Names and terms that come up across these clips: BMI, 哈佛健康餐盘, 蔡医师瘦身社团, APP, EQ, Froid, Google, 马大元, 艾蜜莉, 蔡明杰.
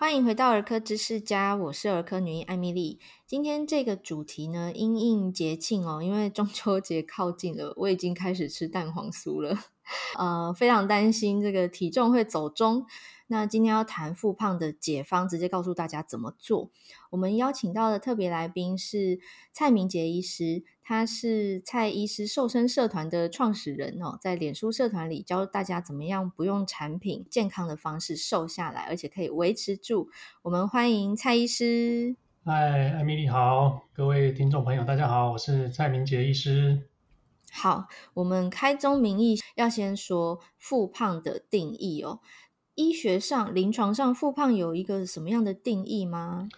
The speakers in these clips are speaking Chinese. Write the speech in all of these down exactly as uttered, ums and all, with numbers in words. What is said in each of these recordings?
欢迎回到儿科知识家，我是儿科女医艾蜜莉。今天这个主题呢，因应节庆哦，因为中秋节靠近了，我已经开始吃蛋黄酥了，呃，非常担心这个体重会走中。那今天要谈复胖的解方，直接告诉大家怎么做。我们邀请到的特别来宾是蔡明杰医师，他是蔡医师瘦身社团的创始人哦，在脸书社团里教大家怎么样不用产品，健康的方式瘦下来，而且可以维持住。我们欢迎蔡医师。嗨，艾蜜莉好，各位听众朋友大家好，我是蔡明杰医师。好，我们开宗明义要先说复胖的定义哦。医学上临床上复胖有一个什么样的定义吗？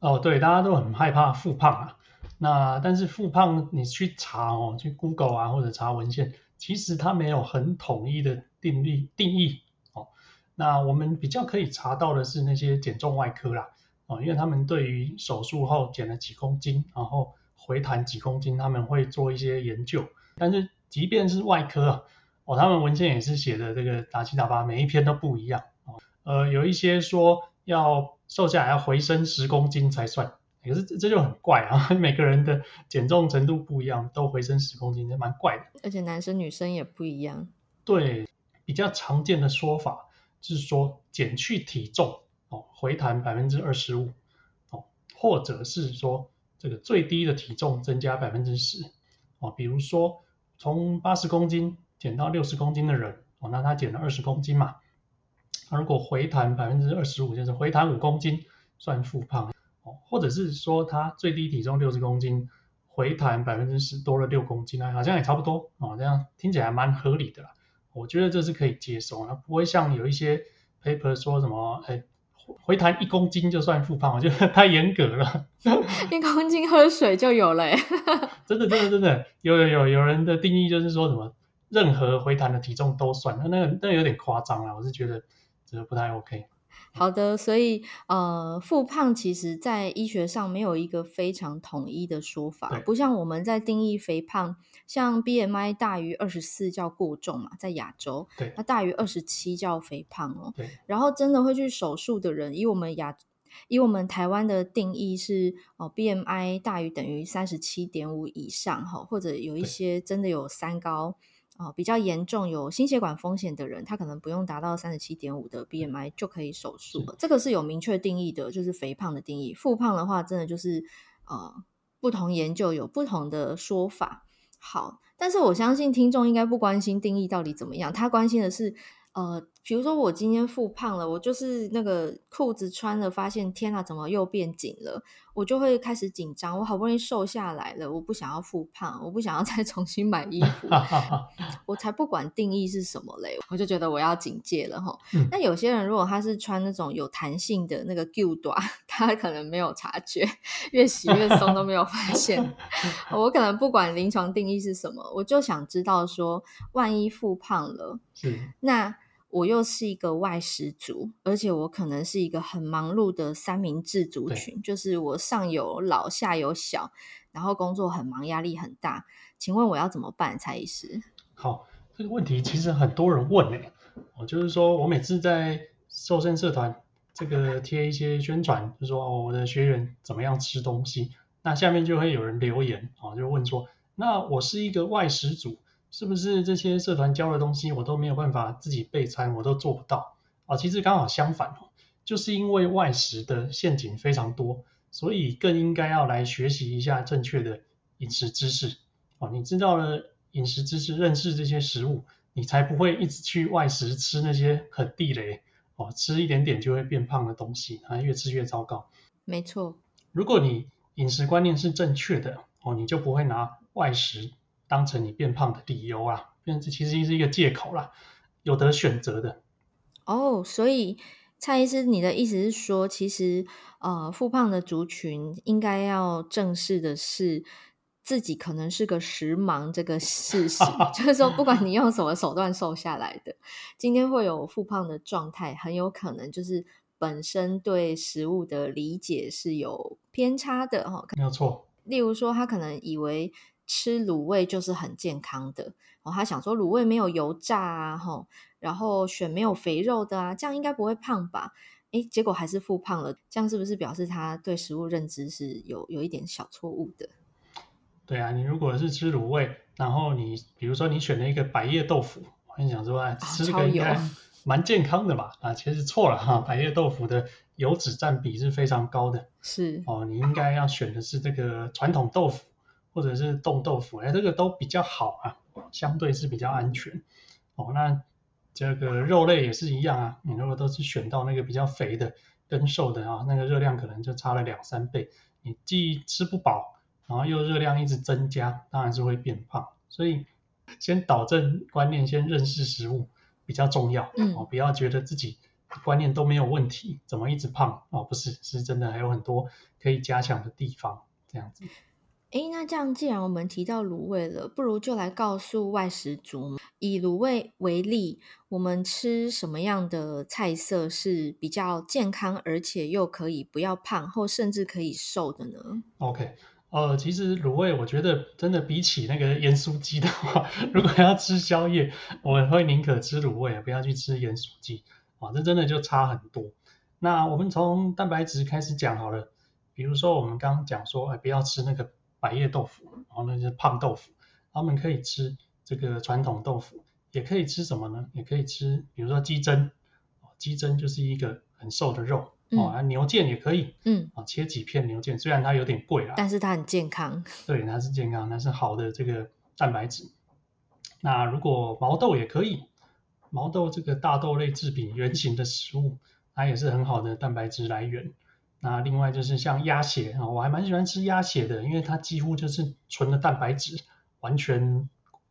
哦，对，大家都很害怕复胖啊。那但是复胖你去查哦，去 Google 啊或者查文献，其实它没有很统一的定义定义哦。那我们比较可以查到的是那些减重外科啦哦，因为他们对于手术后减了几公斤，然后回弹几公斤，他们会做一些研究。但是即便是外科啊，哦，他们文件也是写的这个杂七杂八，每一篇都不一样。呃，有一些说要瘦下来要回升十公斤才算，可是这就很怪啊！每个人的减重程度不一样，都回升十公斤，这蛮怪的。而且男生女生也不一样。对，比较常见的说法是说减去体重哦，回弹百分之二十五哦，或者是说这个最低的体重增加百分之十哦，比如说从八十公斤减到六十公斤的人哦，那他减了二十公斤嘛。如果回弹 百分之二十五 就是回弹五公斤算复胖，或者是说他最低体重六十公斤回弹 百分之十 多了六公斤，好像也差不多，这样听起来蛮合理的啦。我觉得这是可以接受，不会像有一些 paper 说什么回弹一公斤就算复胖，我觉得太严格了。一公斤喝水就有了耶真的真的真的有有有有人的定义就是说什么任何回弹的体重都算，那那那有点夸张啦，我是觉得这不太 OK。 好的，所以呃，复胖其实在医学上没有一个非常统一的说法，不像我们在定义肥胖，像 B M I 大于二十四叫过重嘛，在亚洲，那大于二十七叫肥胖哦。对，然后真的会去手术的人，以我们亚以我们台湾的定义是、哦、B M I 大于等于 三十七点五 以上、哦、或者有一些真的有三高哦、比较严重有心血管风险的人，他可能不用达到 三十七点五 的 B M I 就可以手术了，这个是有明确定义的，就是肥胖的定义。复胖的话真的就是、呃、不同研究有不同的说法。好，但是我相信听众应该不关心定义到底怎么样，他关心的是呃，比如说我今天复胖了，我就是那个裤子穿了发现天啊怎么又变紧了，我就会开始紧张，我好不容易瘦下来了，我不想要复胖，我不想要再重新买衣服我才不管定义是什么嘞，我就觉得我要警戒了吼、嗯、那有些人如果他是穿那种有弹性的那个 Guda， 他可能没有察觉，越洗越松都没有发现我可能不管临床定义是什么，我就想知道说万一复胖了，那我又是一个外食族，而且我可能是一个很忙碌的三明治族群，就是我上有老下有小，然后工作很忙压力很大，请问我要怎么办？蔡医师。好，这个问题其实很多人问、欸、我就是说我每次在瘦身社团这个贴一些宣传，就是说、哦、我的学员怎么样吃东西，那下面就会有人留言、哦、就问说那我是一个外食族，是不是这些社团教的东西我都没有办法自己备餐，我都做不到、哦、其实刚好相反、哦、就是因为外食的陷阱非常多，所以更应该要来学习一下正确的饮食知识、哦、你知道了饮食知识，认识这些食物，你才不会一直去外食吃那些很地雷、哦、吃一点点就会变胖的东西、啊、越吃越糟糕。没错，如果你饮食观念是正确的、哦、你就不会拿外食当成你变胖的理由啊，其实是一个借口啦，有得选择的。哦，所以蔡医师，你的意思是说，其实呃，复胖的族群应该要正视的是自己可能是个食盲这个事实，就是说，不管你用什么手段瘦下来的，今天会有复胖的状态，很有可能就是本身对食物的理解是有偏差的、哦、没有错。例如说，他可能以为吃卤味就是很健康的、哦、他想说卤味没有油炸啊、哦、然后选没有肥肉的啊，这样应该不会胖吧，诶，结果还是复胖了，这样是不是表示他对食物认知是有有一点小错误的？对啊，你如果是吃卤味，然后你比如说你选了一个百叶豆腐，我跟你讲说、哎、吃这个应该蛮健康的吧、啊、其实错了哈、啊，百叶豆腐的油脂占比是非常高的，是哦，你应该要选的是这个传统豆腐或者是冻豆腐，哎，这个都比较好啊，相对是比较安全哦。那这个肉类也是一样啊，你如果都是选到那个比较肥的跟瘦的啊，那个热量可能就差了两三倍，你既吃不饱，然后又热量一直增加，当然是会变胖。所以先导正观念，先认识食物比较重要、嗯哦、不要觉得自己观念都没有问题，怎么一直胖、哦、不是，是真的还有很多可以加强的地方，这样子。诶，那这样既然我们提到卤味了，不如就来告诉外食族，以卤味为例，我们吃什么样的菜色是比较健康而且又可以不要胖或甚至可以瘦的呢？ OK， 呃，其实卤味我觉得真的比起那个盐酥鸡的话，如果要吃宵夜，我会宁可吃卤味，不要去吃盐酥鸡、啊、这真的就差很多。那我们从蛋白质开始讲好了，比如说我们刚刚讲说、哎、不要吃那个百叶豆腐，然后那就是胖豆腐，他们可以吃这个传统豆腐，也可以吃什么呢？也可以吃比如说鸡胗，鸡胗就是一个很瘦的肉、嗯哦、牛腱也可以、嗯哦、切几片牛腱，虽然它有点贵啦，但是它很健康，对，它是健康，它是好的这个蛋白质。那如果毛豆也可以，毛豆这个大豆类制品原型的食物，它也是很好的蛋白质来源。那另外就是像鸭血，我还蛮喜欢吃鸭血的，因为它几乎就是纯的蛋白质，完全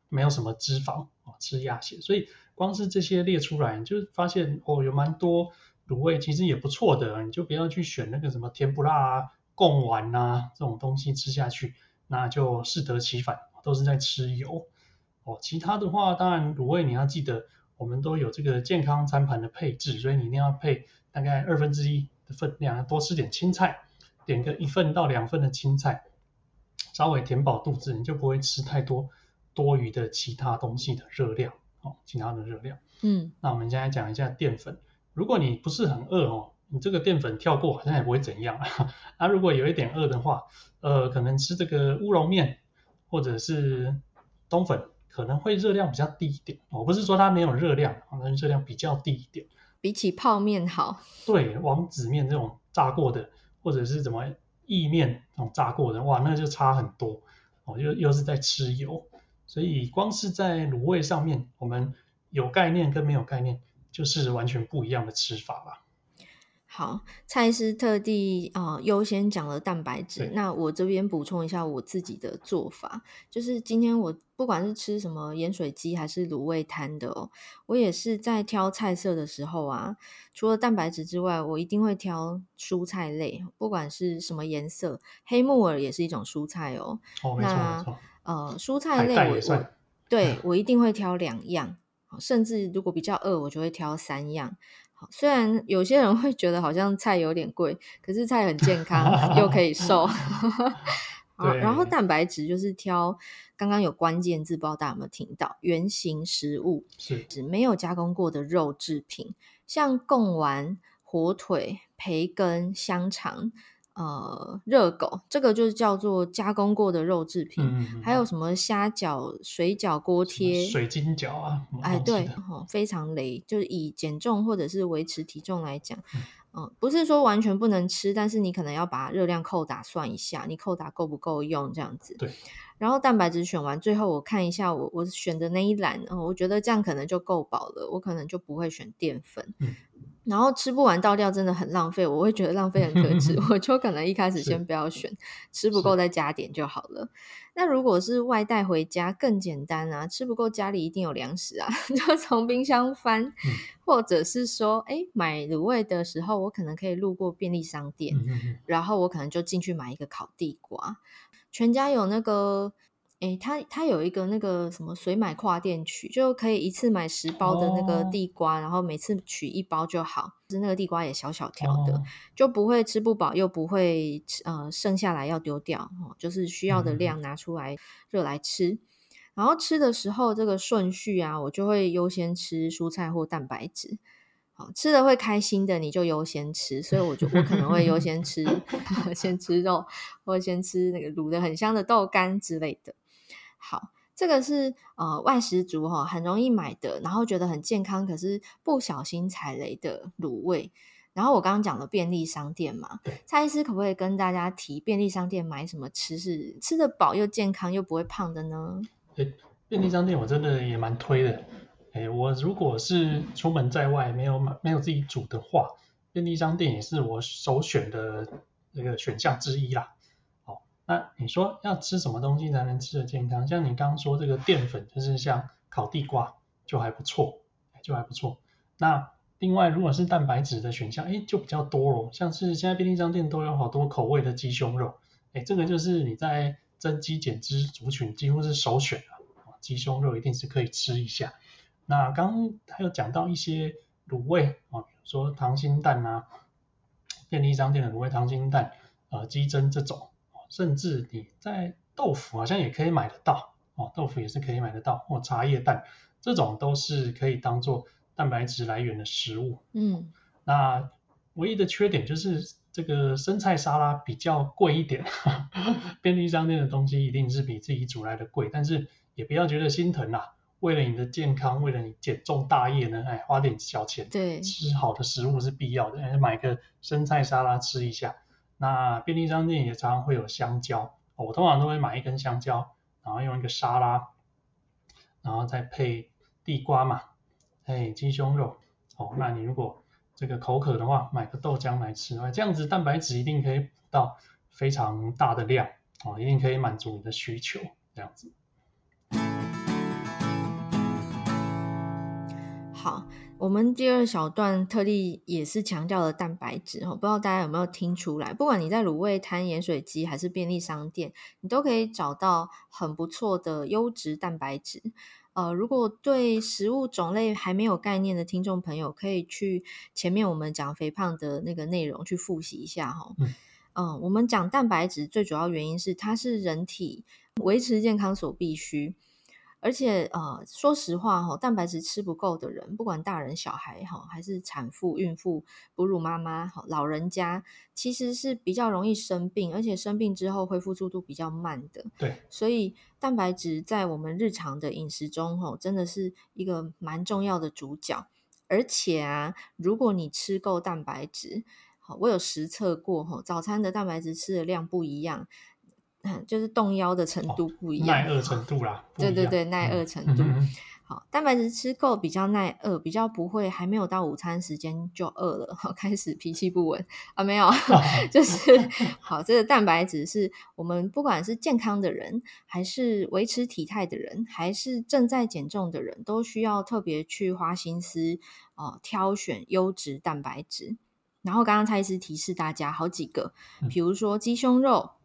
没有什么脂肪，吃鸭血。所以光是这些列出来，就发现哦，有蛮多卤味其实也不错的，你就不要去选那个什么甜不辣啊、贡丸啊这种东西吃下去，那就适得其反，都是在吃油。哦，其他的话，当然卤味你要记得，我们都有这个健康餐盘的配置，所以你一定要配大概二分之一。分量多吃点青菜，点个一份到两份的青菜，稍微填饱肚子，你就不会吃太多多余的其他东西的热量、哦、其他的热量。嗯，那我们现在讲一下淀粉。如果你不是很饿哦，你这个淀粉跳过好像也不会怎样啊。啊，如果有一点饿的话，呃，可能吃这个乌龙面或者是冬粉，可能会热量比较低一点。我、哦、不是说它没有热量，但是热量比较低一点。比起泡面好，对，王子面这种炸过的，或者是怎么意面这种炸过的，哇，那就差很多、哦、又, 又是在吃油。所以光是在卤味上面，我们有概念跟没有概念就是完全不一样的吃法吧。好，蔡医师特地呃优先讲了蛋白质，那我这边补充一下我自己的做法，就是今天我不管是吃什么盐水鸡还是卤味摊的哦，我也是在挑菜色的时候啊，除了蛋白质之外，我一定会挑蔬菜类，不管是什么颜色，黑木耳也是一种蔬菜哦。哦，没错没错。呃，蔬菜类我我对我一定会挑两样，甚至如果比较饿，我就会挑三样。虽然有些人会觉得好像菜有点贵，可是菜很健康又可以瘦然后蛋白质就是挑刚刚有关键字，不知道大家有没有听到，原型食物，只没有加工过的肉制品，像贡丸、火腿、培根、香肠、呃，热狗，这个就是叫做加工过的肉制品、嗯、还有什么虾饺、水饺、锅贴、水晶饺啊，哎，对、哦、非常雷，就是以减重或者是维持体重来讲、嗯呃、不是说完全不能吃，但是你可能要把热量扣打算一下，你扣打够不够用，这样子。对，然后蛋白质选完，最后我看一下我我选的那一栏、呃、我觉得这样可能就够饱了，我可能就不会选淀粉、嗯，然后吃不完倒掉真的很浪费，我会觉得浪费很可耻我就可能一开始先不要选，吃不够再加点就好了。那如果是外带回家更简单啊，吃不够家里一定有粮食啊，就从冰箱翻、嗯、或者是说哎，买卤味的时候我可能可以路过便利商店、嗯、然后我可能就进去买一个烤地瓜，全家有那个诶，它它有一个那个什么随买跨店取，就可以一次买十包的那个地瓜、oh. 然后每次取一包就好，那个地瓜也小小条的、oh. 就不会吃不饱，又不会呃剩下来要丢掉、哦、就是需要的量拿出来热来吃、嗯、然后吃的时候这个顺序啊，我就会优先吃蔬菜或蛋白质。好吃的会开心的你就优先吃，所以我就我可能会优先吃先吃肉，或先吃那个卤的很香的豆干之类的。好，这个是呃外食族、哦、很容易买的，然后觉得很健康可是不小心踩雷的卤味。然后我刚刚讲了便利商店嘛，蔡医师可不可以跟大家提便利商店买什么吃是吃得饱又健康又不会胖的呢？欸、便利商店我真的也蛮推的、欸、我如果是出门在外没有没有自己煮的话，便利商店也是我首选的这个选项之一啦。好，那你说要吃什么东西才能吃得健康？像你刚刚说这个淀粉，就是像烤地瓜就还不错，就还不错。那另外如果是蛋白质的选项就比较多了，像是现在便利商店都有好多口味的鸡胸肉，这个就是你在增肌减脂族群几乎是首选了，鸡胸肉一定是可以吃一下。那刚刚还有讲到一些卤味，比如说溏心蛋啊，便利商店的卤味溏心蛋、呃、鸡胗这种，甚至你在豆腐好像也可以买得到，豆腐也是可以买得到，或茶叶蛋，这种都是可以当做蛋白质来源的食物。嗯，那唯一的缺点就是这个生菜沙拉比较贵一点便利商店的东西一定是比自己煮来的贵，但是也不要觉得心疼啦，为了你的健康，为了你减重大业呢，哎，花点小钱，对，吃好的食物是必要的，买个生菜沙拉吃一下。那便利商店也常常会有香蕉，我通常都会买一根香蕉，然后用一个沙拉，然后再配地瓜嘛，哎，鸡胸肉、哦、那你如果这个口渴的话，买个豆浆来吃，这样子蛋白质一定可以补到非常大的量、哦、一定可以满足你的需求，这样子。好，我们第二小段特地也是强调了蛋白质，不知道大家有没有听出来，不管你在卤味摊、盐水鸡还是便利商店，你都可以找到很不错的优质蛋白质。呃，如果对食物种类还没有概念的听众朋友，可以去前面我们讲肥胖的那个内容去复习一下、哦嗯呃、我们讲蛋白质最主要原因是它是人体维持健康所必须，而且呃，说实话、哦、蛋白质吃不够的人，不管大人小孩、哦、还是产妇、孕妇、哺乳妈妈、哦、老人家，其实是比较容易生病，而且生病之后恢复速度比较慢的。对，所以蛋白质在我们日常的饮食中、哦、真的是一个蛮重要的主角。而且啊，如果你吃够蛋白质、哦、我有实测过、哦、早餐的蛋白质吃的量不一样，就是动腰的程度不一样、哦、耐饿程度啦，对对对，耐饿程度、嗯、好，蛋白质吃够比较耐饿，比较不会还没有到午餐时间就饿了，好，开始脾气不稳啊，没有、哦、就是好，这个蛋白质是我们不管是健康的人，还是维持体态的人，还是正在减重的人，都需要特别去花心思、呃、挑选优质蛋白质。然后刚刚蔡医师提示大家好几个，比如说鸡胸肉、嗯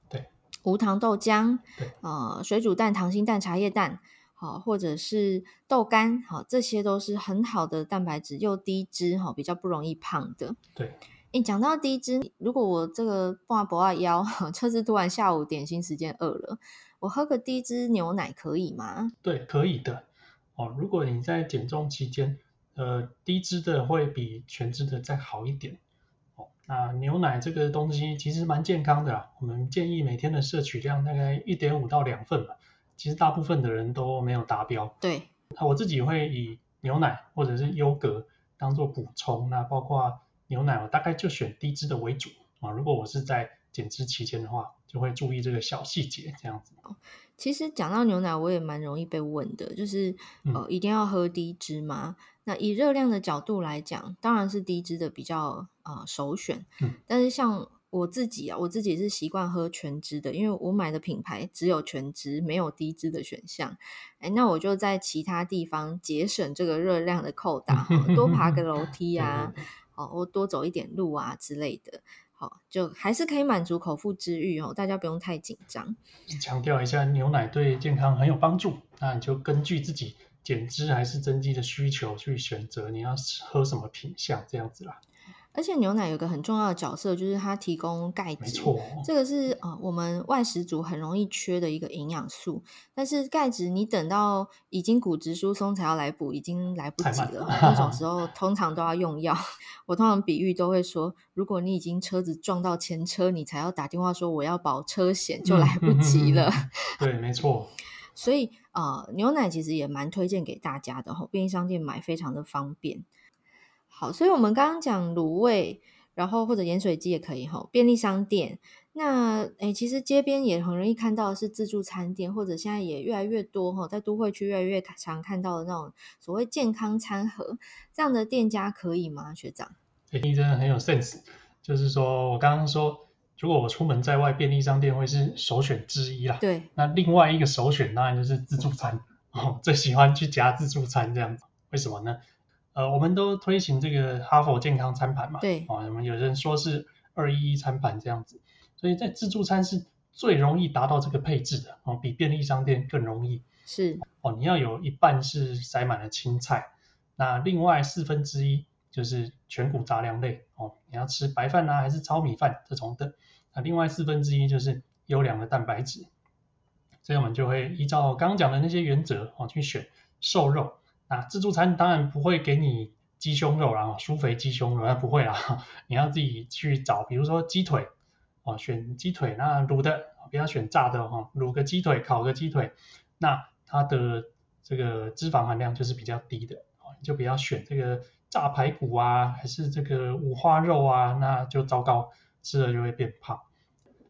无糖豆浆、呃、水煮蛋、溏心蛋、茶叶蛋、哦、或者是豆干、哦、这些都是很好的蛋白质，又低脂、哦、比较不容易胖的。对，你讲到低脂，如果我这个半脖子腰就是突然下午点心时间饿了，我喝个低脂牛奶可以吗？对，可以的、哦、如果你在减重期间、呃、低脂的会比全脂的再好一点。那牛奶这个东西其实蛮健康的啦，我们建议每天的摄取量大概 一点五到两份吧，其实大部分的人都没有达标。对，我自己会以牛奶或者是优格当做补充，那包括牛奶我大概就选低脂的为主、啊、如果我是在减脂期间的话，就会注意这个小细节，这样子。其实讲到牛奶我也蛮容易被问的，就是、嗯呃、一定要喝低脂吗？那以热量的角度来讲，当然是低脂的比较、呃、首选、嗯、但是像我自己啊，我自己是习惯喝全脂的，因为我买的品牌只有全脂，没有低脂的选项。哎，那我就在其他地方节省这个热量的扣打，多爬个楼梯啊对对对、哦、我多走一点路啊之类的，好，就还是可以满足口腹之欲、哦、大家不用太紧张。强调一下，牛奶对健康很有帮助，那你就根据自己减脂还是增肌的需求去选择你要喝什么品项，这样子啦。而且牛奶有个很重要的角色，就是它提供钙质，没错，这个是、呃、我们外食族很容易缺的一个营养素。但是钙质你等到已经骨质疏松才要来补，已经来不及了，那种时候通常都要用药。我通常比喻都会说，如果你已经车子撞到前车，你才要打电话说我要保车险，就来不及了、嗯嗯嗯、对，没错。所以呃，牛奶其实也蛮推荐给大家的、哦、便利商店买非常的方便。好，所以我们刚刚讲卤味，然后或者盐水鸡也可以、哦、便利商店。那诶其实街边也很容易看到的是自助餐店，或者现在也越来越多、哦、在都会区越来越常看到的那种所谓健康餐盒，这样的店家可以吗？学长你真的很有 sense， 就是说我刚刚说如果我出门在外，便利商店会是首选之一啦。对，那另外一个首选当然就是自助餐、哦、最喜欢去夹自助餐这样子。为什么呢？呃，我们都推行这个哈佛健康餐盘嘛，对，我们、哦、有人说是二一一餐盘这样子，所以在自助餐是最容易达到这个配置的、哦、比便利商店更容易。是哦，你要有一半是塞满了青菜，那另外四分之一就是全谷杂粮类、哦、你要吃白饭啊还是糙米饭这种的，那另外四分之一就是优良的蛋白质。所以我们就会依照刚刚讲的那些原则、哦、去选瘦肉。那自助餐当然不会给你鸡胸肉啦，舒肥鸡胸肉那不会啦，你要自己去找，比如说鸡腿、哦、选鸡腿，那卤的不要选炸的、哦、卤个鸡腿烤个鸡腿，那它的这个脂肪含量就是比较低的、哦、你就不要选这个炸排骨啊还是这个五花肉啊，那就糟糕，吃了就会变胖。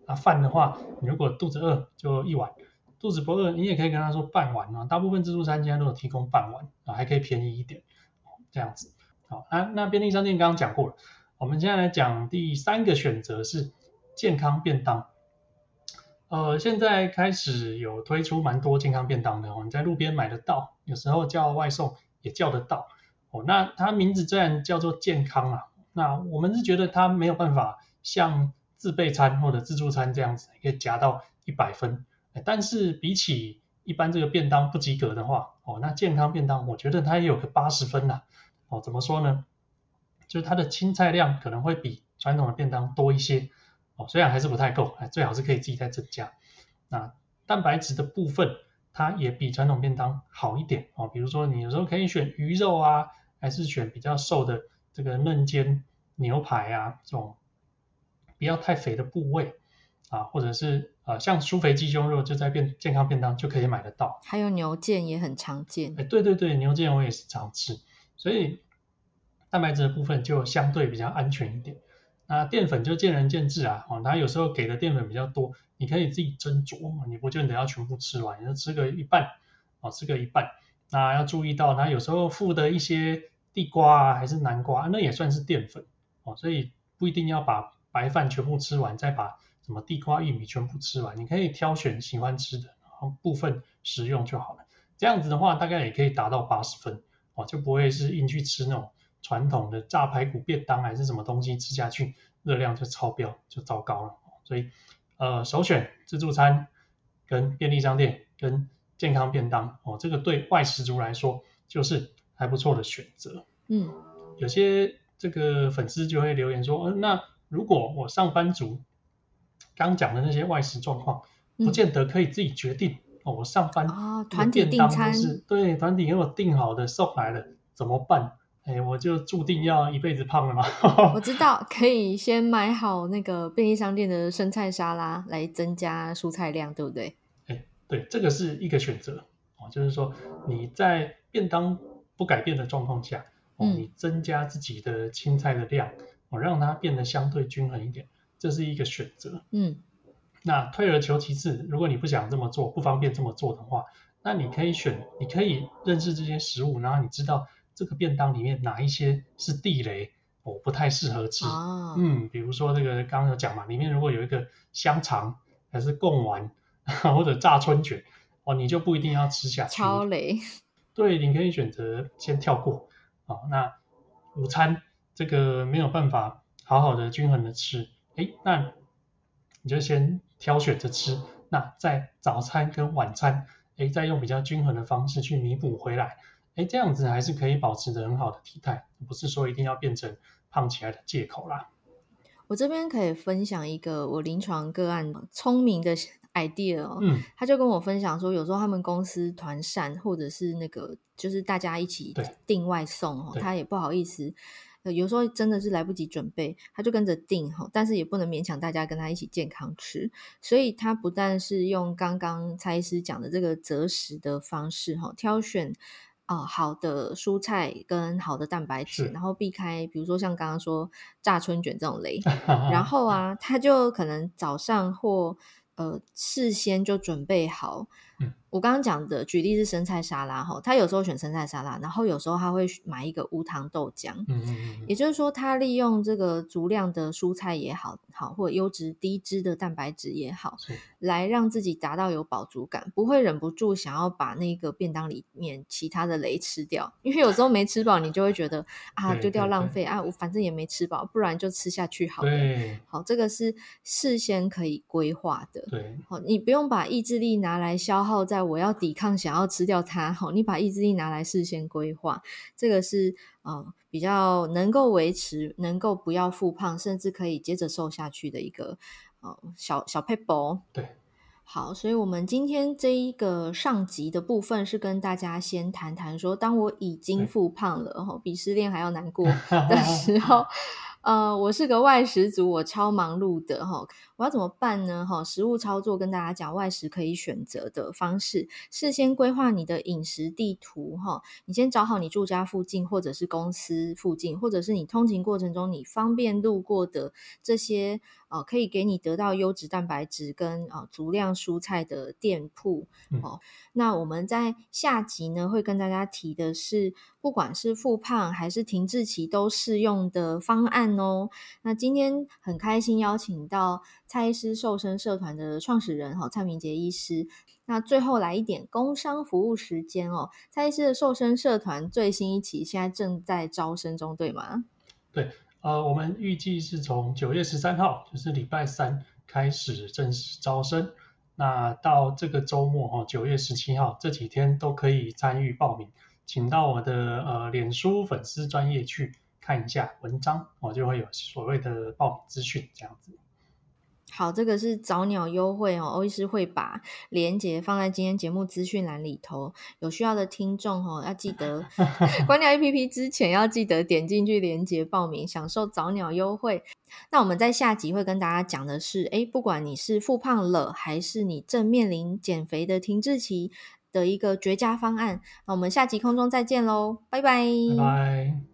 那饭的话，你如果肚子饿就一碗，肚子不饿你也可以跟他说半碗、啊、大部分自助餐现在都有提供半碗、啊、还可以便宜一点、哦、这样子。好，那那便利商店刚刚讲过了，我们现在来讲第三个选择是健康便当。呃，现在开始有推出蛮多健康便当的、哦、你在路边买得到，有时候叫外送也叫得到哦、那它名字虽然叫做健康啦、啊，那我们是觉得它没有办法像自备餐或者自助餐这样子可以夹到一百分，但是比起一般这个便当不及格的话、哦、那健康便当我觉得它也有个八十分啦、啊哦、怎么说呢，就是它的青菜量可能会比传统的便当多一些、哦、虽然还是不太够，最好是可以自己再增加。那蛋白质的部分它也比传统便当好一点、哦、比如说你有时候可以选鱼肉啊还是选比较瘦的这个嫩煎牛排啊，这种不要太肥的部位啊，或者是、呃、像舒肥鸡胸肉就在便健康便当就可以买得到，还有牛腱也很常见、哎、对对对，牛腱我也是常吃，所以蛋白质的部分就相对比较安全一点。那淀粉就见仁见智啊、哦、它有时候给的淀粉比较多，你可以自己斟酌，你不见得要全部吃完，你就吃个一半、哦、吃个一半。那要注意到它有时候附的一些地瓜啊还是南瓜、啊、那也算是淀粉、哦、所以不一定要把白饭全部吃完再把什么地瓜玉米全部吃完，你可以挑选喜欢吃的然后部分食用就好了，这样子的话大概也可以达到八十分、哦、就不会是硬去吃那种传统的炸排骨便当还是什么东西，吃下去热量就超标就糟糕了。所以呃，首选自助餐跟便利商店跟健康便当、哦、这个对外食族来说就是还不错的选择。嗯，有些这个粉丝就会留言说、呃、那如果我上班族刚讲的那些外食状况不见得可以自己决定、嗯哦、我上班、哦、团体订餐，对，团体给我订好的送来了怎么办？哎，我就注定要一辈子胖了吗？我知道，可以先买好那个便利商店的生菜沙拉来增加蔬菜量，对不对？哎，对，这个是一个选择、哦、就是说你在便当不改变的状况下、哦、你增加自己的青菜的量、哦、让它变得相对均衡一点，这是一个选择。嗯，那退而求其次，如果你不想这么做不方便这么做的话，那你可以选，你可以认识这些食物，然后你知道这个便当里面哪一些是地雷，我、哦、不太适合吃、哦、嗯，比如说这个刚刚有讲嘛，里面如果有一个香肠还是贡丸或者炸春卷、哦、你就不一定要吃下去，超雷，对，你可以选择先跳过、哦、那午餐这个没有办法好好的均衡的吃，哎，那你就先挑选着吃，那在早餐跟晚餐哎，再用比较均衡的方式去弥补回来，哎，这样子还是可以保持着很好的体态，不是说一定要变成胖起来的借口啦。我这边可以分享一个我临床个案聪明的 idea 哦，嗯、他就跟我分享说，有时候他们公司团膳或者是那个就是大家一起订外送哦，他也不好意思。有时候真的是来不及准备，他就跟着订，但是也不能勉强大家跟他一起健康吃，所以他不但是用刚刚蔡医师讲的这个择食的方式，挑选呃、好的蔬菜跟好的蛋白质，然后避开比如说像刚刚说炸春卷这种雷然后啊他就可能早上或呃事先就准备好，嗯、我刚刚讲的举例是生菜沙拉，他有时候选生菜沙拉，然后有时候他会买一个无糖豆浆，嗯嗯嗯也就是说他利用这个足量的蔬菜也好好或优质低脂的蛋白质也好，来让自己达到有饱足感，不会忍不住想要把那个便当里面其他的雷吃掉，因为有时候没吃饱你就会觉得啊丢掉浪费啊，我反正也没吃饱，不然就吃下去好了。好，这个是事先可以规划的，对，好，你不用把意志力拿来消耗在我要抵抗想要吃掉它，你把意志力拿来事先规划，这个是、呃、比较能够维持能够不要复胖甚至可以接着瘦下去的一个、呃、小小撇步。对，好，所以我们今天这一个上集的部分是跟大家先谈谈说，当我已经复胖了比失恋还要难过的时候呃，我是个外食族，我超忙碌的，我要怎么办呢？食物操作跟大家讲外食可以选择的方式，事先规划你的饮食地图，你先找好你住家附近或者是公司附近或者是你通勤过程中你方便路过的这些、呃、可以给你得到优质蛋白质跟、呃、足量蔬菜的店铺、嗯哦、那我们在下集呢会跟大家提的是不管是复胖还是停滞期都适用的方案哦。那今天很开心邀请到蔡医师瘦身社团的创始人蔡明杰医师，那最后来一点工商服务时间哦。蔡医师的瘦身社团最新一期现在正在招生中对吗？对，呃，我们预计是从九月十三号就是礼拜三开始正式招生，那到这个周末九月十七号这几天都可以参与报名，请到我的呃脸书粉丝专页去看一下文章，我就会有所谓的报名资讯这样子。好，这个是早鸟优惠哦，欧医师会把连结放在今天节目资讯栏里头，有需要的听众哦，要记得关掉 A P P 之前要记得点进去连结报名，享受早鸟优惠。那我们在下集会跟大家讲的是，诶，不管你是复胖了还是你正面临减肥的停滞期的一个绝佳方案。那我们下集空中再见咯，拜拜拜拜。